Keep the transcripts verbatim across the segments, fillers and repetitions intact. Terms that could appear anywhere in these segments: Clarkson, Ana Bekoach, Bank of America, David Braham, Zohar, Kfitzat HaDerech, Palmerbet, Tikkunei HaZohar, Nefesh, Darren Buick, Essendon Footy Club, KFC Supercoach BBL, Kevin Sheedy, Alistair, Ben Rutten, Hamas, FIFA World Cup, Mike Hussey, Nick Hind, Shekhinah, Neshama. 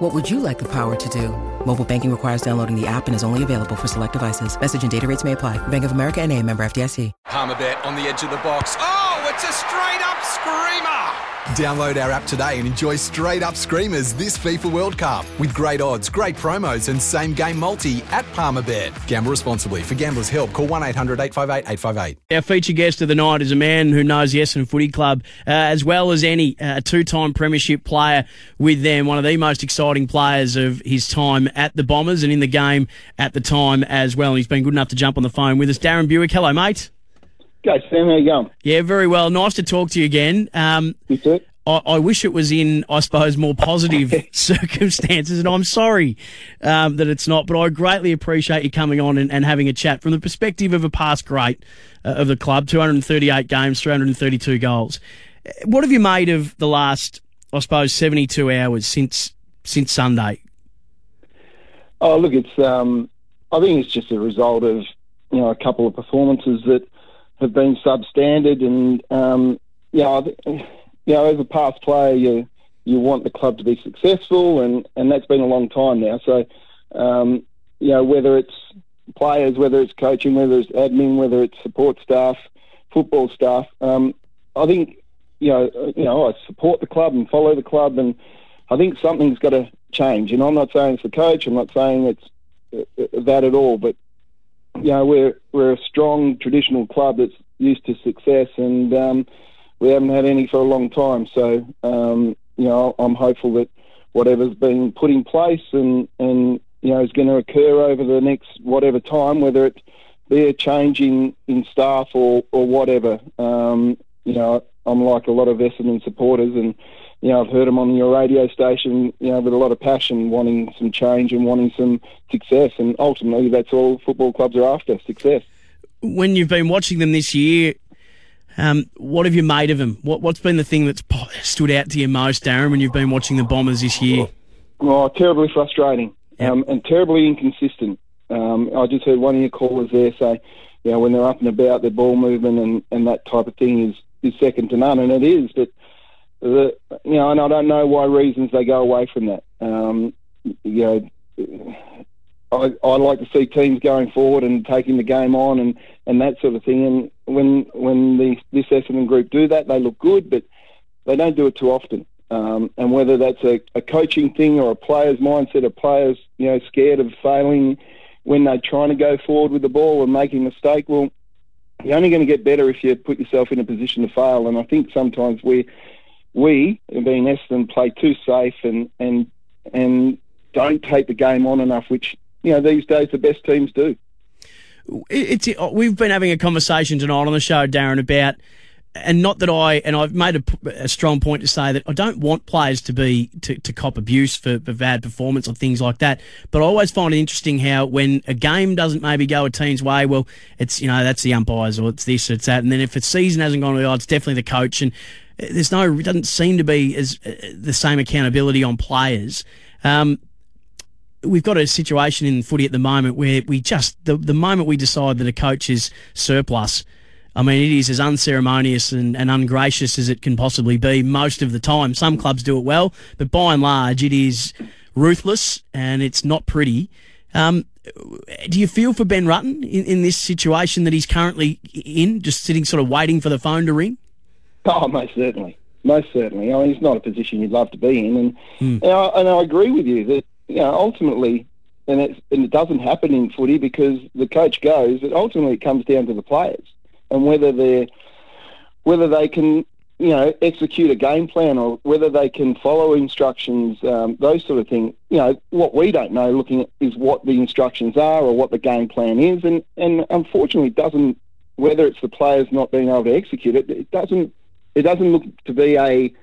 What would you like the power to do? Mobile banking requires downloading the app and is only available for select devices. Message and data rates may apply. Bank of America N A, member F D I C. Palmerbet on the edge of the box. Oh, it's a straight-up screamer! Download our app today and enjoy straight-up screamers this FIFA World Cup with great odds, great promos and same-game multi at Palmerbet. Gamble responsibly. For Gambler's Help, call one eight hundred eight five eight eight five eight. Our feature guest of the night is a man who knows the Essendon Footy Club uh, as well as any, a uh, two-time premiership player with them, one of the most exciting players of his time at the Bombers and in the game at the time as well. And he's been good enough to jump on the phone with us. Darren Buick, hello, mate. G'day, Sam. How you going? Yeah, very well. Nice to talk to you again. Um, you too. I, I wish it was in, I suppose, more positive circumstances, and I'm sorry um, that it's not, but I greatly appreciate you coming on and, and having a chat from the perspective of a past great uh, of the club, two hundred thirty-eight games, three hundred thirty-two goals. What have you made of the last, I suppose, seventy-two hours since since Sunday? Oh, look, it's. Um, I think it's just a result of you know a couple of performances that have been substandard, and um, you know, you know, as a past player, you you want the club to be successful, and, and that's been a long time now. So, um, you know, whether it's players, whether it's coaching, whether it's admin, whether it's support staff, football staff, um, I think you know, you know, I support the club and follow the club, and I think something's got to change. And I'm not saying it's the coach. I'm not saying it's that at all, but you know, we're we're a strong traditional club that's used to success, and um, we haven't had any for a long time. So um, you know, I'm hopeful that whatever's been put in place and and you know is going to occur over the next whatever time, whether it be a change in, in staff or or whatever. Um, you know, I'm like a lot of Essendon supporters, and you know, I've heard them on your radio station, you know, with a lot of passion, wanting some change and wanting some success. And ultimately, that's all football clubs are after, success. When you've been watching them this year, um, what have you made of them? What, what's been the thing that's stood out to you most, Darren, when you've been watching the Bombers this year? Well, oh, terribly frustrating yep. um, and terribly inconsistent. Um, I just heard one of your callers there say, you know, when they're up and about, their ball movement and, and that type of thing is, is second to none, and it is, but The, you know, and I don't know why reasons they go away from that. Um, you know, I, I like to see teams going forward and taking the game on and, and that sort of thing. And when when the, this Essendon group do that, they look good, but they don't do it too often. Um, and whether that's a, a coaching thing or a player's mindset, a player's you know scared of failing when they're trying to go forward with the ball and making a mistake, well, you're only going to get better if you put yourself in a position to fail. And I think sometimes we... We, being Essendon, play too safe and, and and don't take the game on enough, which, you know, these days the best teams do. It's We've been having a conversation tonight on the show, Darren, about, and not that I, and I've made a, a strong point to say that I don't want players to be, to, to cop abuse for, for bad performance or things like that, but I always find it interesting how when a game doesn't maybe go a team's way, well, it's, you know, that's the umpires or it's this or it's that, and then if a season hasn't gone well, it's definitely the coach, and There's no, it doesn't seem to be as uh, the same accountability on players. Um, we've got a situation in footy at the moment where we just, the, the moment we decide that a coach is surplus, I mean, it is as unceremonious and, and ungracious as it can possibly be most of the time. Some clubs do it well, but by and large, it is ruthless and it's not pretty. Um, do you feel for Ben Rutten in, in this situation that he's currently in, just sitting sort of waiting for the phone to ring? Oh, most certainly, most certainly. I mean, it's not a position you'd love to be in, and mm. and, I, and I agree with you that you know ultimately, and it and it doesn't happen in footy because the coach goes. But ultimately, it comes down to the players and whether they whether they can you know execute a game plan or whether they can follow instructions, um, those sort of things. You know, what we don't know looking at is what the instructions are or what the game plan is, and and unfortunately, it doesn't whether it's the players not being able to execute it. It doesn't. It doesn't look to be a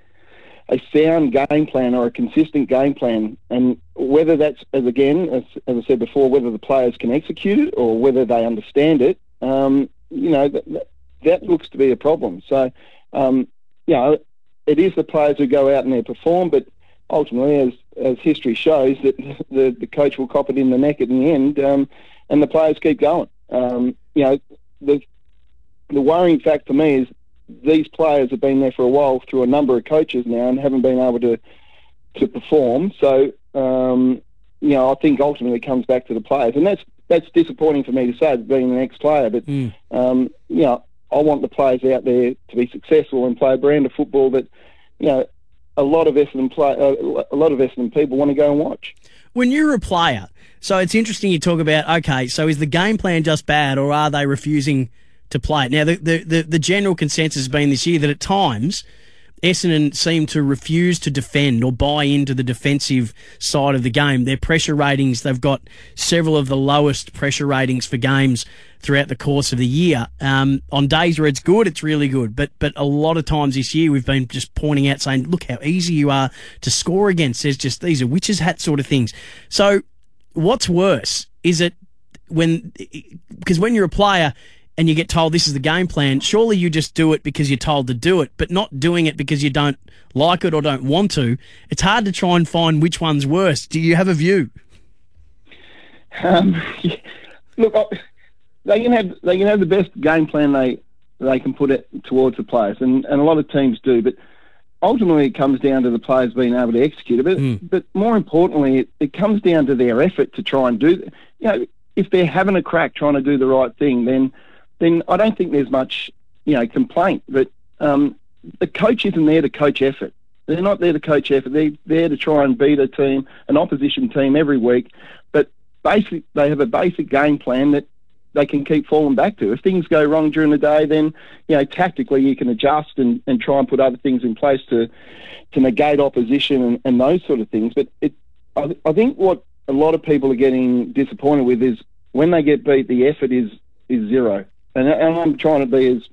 a sound game plan or a consistent game plan, and whether that's, as again, as, as I said before, whether the players can execute it or whether they understand it, um, you know, th- th- that looks to be a problem. So, um, you know, it is the players who go out and they perform, but ultimately, as as history shows, that the, the coach will cop it in the neck at the end, um, and the players keep going. Um, you know, the the worrying fact for me is these players have been there for a while through a number of coaches now and haven't been able to to perform. So, um, you know, I think ultimately it comes back to the players, and that's that's disappointing for me to say, being an ex-player. But mm. um, you know, I want the players out there to be successful and play a brand of football that, you know, a lot of Essendon play, a lot of Essendon people want to go and watch. When you're a player, so it's interesting you talk about, okay, so is the game plan just bad, or are they refusing to play it? Now, the, the, the, the general consensus has been this year that at times Essendon seem to refuse to defend or buy into the defensive side of the game. Their pressure ratings, they've got several of the lowest pressure ratings for games throughout the course of the year. Um, on days where it's good, it's really good. But but a lot of times this year we've been just pointing out, saying, look how easy you are to score against. There's just, these are witches' hat sort of things. So what's worse is it when, because when you're a player and you get told this is the game plan, surely you just do it because you're told to do it, but not doing it because you don't like it or don't want to. It's hard to try and find which one's worse. Do you have a view? Um, yeah. Look, I, they can have they can have the best game plan they they can put it towards the players, and, and a lot of teams do, but ultimately it comes down to the players being able to execute it. But, mm. but more importantly, it, it comes down to their effort to try and do. You know, if they're having a crack trying to do the right thing, then then I don't think there's much, you know, complaint. But um, the coach isn't there to coach effort. They're not there to coach effort. They're there to try and beat a team, an opposition team every week. But basically, they have a basic game plan that they can keep falling back to. If things go wrong during the day, then, you know, tactically you can adjust and, and try and put other things in place to to negate opposition and, and those sort of things. But it, I, I think what a lot of people are getting disappointed with is when they get beat, the effort is, is zero. And I'm trying to be as,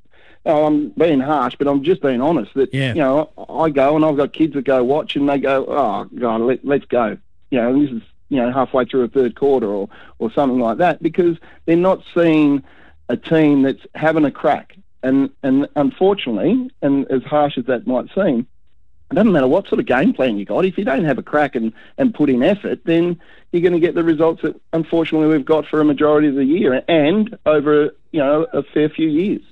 I'm being harsh, but I'm just being honest that, yeah. you know, I go and I've got kids that go watch and they go, oh, God, let, let's go. You know, this is, you know, halfway through a third quarter or, or something like that, because they're not seeing a team that's having a crack. And, and unfortunately, and as harsh as that might seem, it doesn't matter what sort of game plan you got. If you don't have a crack and, and put in effort, then you're going to get the results that, unfortunately, we've got for a majority of the year and over, you know, a fair few years.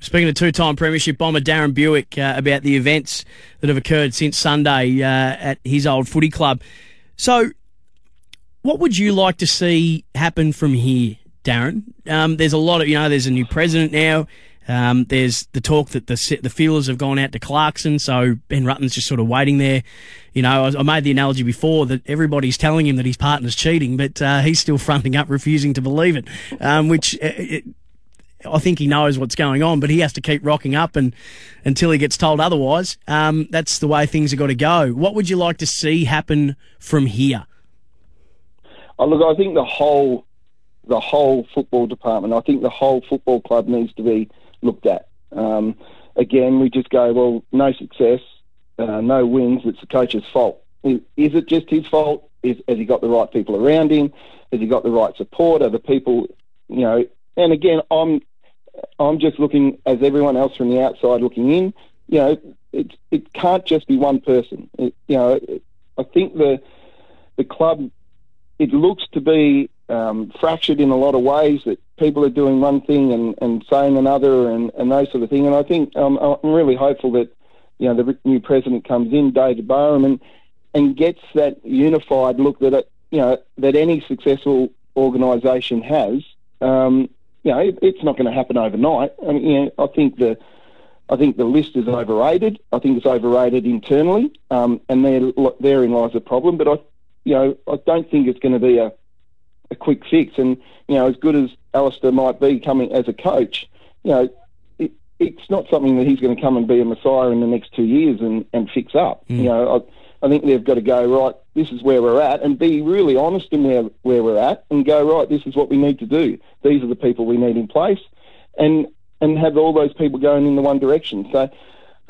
Speaking to two-time Premiership bomber Darren Buick uh, about the events that have occurred since Sunday uh, at his old footy club. So what would you like to see happen from here, Darren? Um, there's a lot of, you know, there's a new president now. Um, there's the talk that the the feelers have gone out to Clarkson, so Ben Rutten's just sort of waiting there. You know, I, I made the analogy before that everybody's telling him that his partner's cheating, but uh, he's still fronting up, refusing to believe it, um, which it, I think he knows what's going on, but he has to keep rocking up and until he gets told otherwise. Um, that's the way things have got to go. What would you like to see happen from here? Oh, look, I think the whole the whole football department, I think the whole football club needs to be looked at. Um, again, we just go, well, no success, uh, no wins, it's the coach's fault. Is, is it just his fault? Is, has he got the right people around him? Has he got the right support? Are the people, you know, and again, I'm I'm just looking as everyone else from the outside looking in. You know, it, it can't just be one person. It, you know, it, I think the the club, it looks to be Um, fractured in a lot of ways, that people are doing one thing and, and saying another and, and those sort of thing. And I think um, I'm really hopeful that, you know, the new president comes in, David Braham, and, and gets that unified look that, it, you know, that any successful organisation has. Um, you know, it, it's not going to happen overnight. I mean, you know, I think the I think the list is overrated. I think it's overrated internally, um, and there, therein lies the problem. But I, you know, I don't think it's going to be a a quick fix, and you know, as good as Alistair might be coming as a coach, you know, it, it's not something that he's going to come and be a messiah in the next two years and, and fix up. Mm. You know, I, I think they've got to go right. This is where we're at, and be really honest in where where we're at, and go right. This is what we need to do. These are the people we need in place, and and have all those people going in the one direction. So,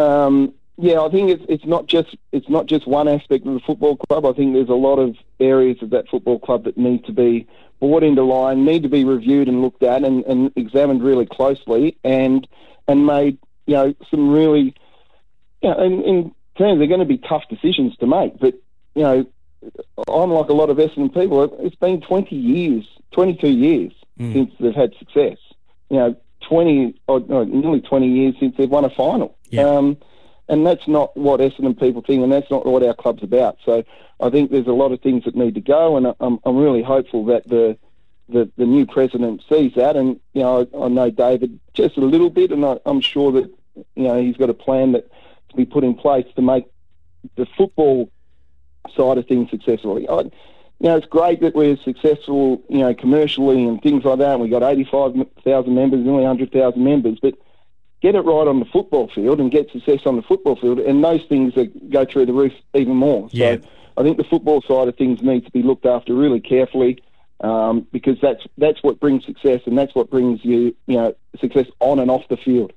um, yeah, I think it's it's not just it's not just one aspect of the football club. I think there's a lot of areas of that football club that need to be bought into line need to be reviewed and looked at and, and examined really closely, and and made, you know, some really, you know, in, in terms they're going to be tough decisions to make. But, you know, I'm like a lot of Essendon people, it's been twenty years, twenty-two years mm. since they've had success. You know, twenty or no, nearly twenty years since they've won a final. Yeah. Um, and that's not what Essendon people think, and that's not what our club's about. So I think there's a lot of things that need to go, and I'm, I'm really hopeful that the, the the new president sees that. And, you know, I, I know David just a little bit, and I, I'm sure that, you know, he's got a plan that to be put in place to make the football side of things successfully. I, you know, it's great that we're successful, you know, commercially and things like that. And we got eighty-five thousand members, nearly one hundred thousand members, but get it right on the football field and get success on the football field, and those things that go through the roof even more. So yeah. I think the football side of things needs to be looked after really carefully, um, because that's that's what brings success, and that's what brings you, you know, success on and off the field.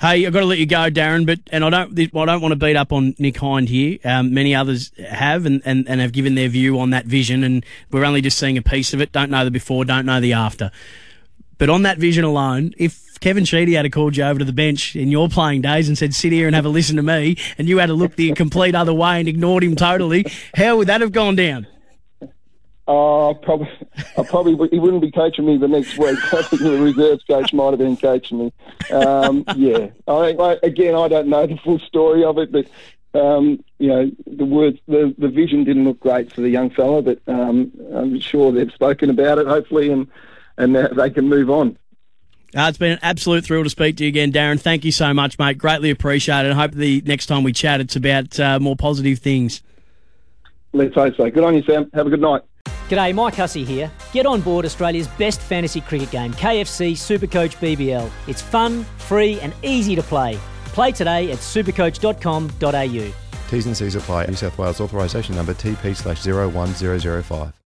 Hey, I've got to let you go, Darren, but and I don't I don't want to beat up on Nick Hind here. Um, many others have and, and, and have given their view on that vision, and we're only just seeing a piece of it. Don't know the before, don't know the after. But on that vision alone, if Kevin Sheedy had called you over to the bench in your playing days and said, sit here and have a listen to me, and you had to look the complete other way and ignored him totally, how would that have gone down? Oh, probably, I probably he wouldn't be coaching me the next week. I think the reserves coach might have been coaching me. Um, yeah, I, I, again, I don't know the full story of it, but um, you know, the words, the the vision didn't look great for the young fella. But um, I'm sure they've spoken about it, hopefully, and and they can move on. Uh, it's been an absolute thrill to speak to you again, Darren. Thank you so much, mate. Greatly appreciated. I hope the next time we chat, it's about uh, more positive things. Let's hope so. Good on you, Sam. Have a good night. G'day, Mike Hussey here. Get on board Australia's best fantasy cricket game, K F C Supercoach B B L. It's fun, free and easy to play. Play today at supercoach dot com dot a u. T's and C's apply. New South Wales authorisation number T P slash zero one zero zero five.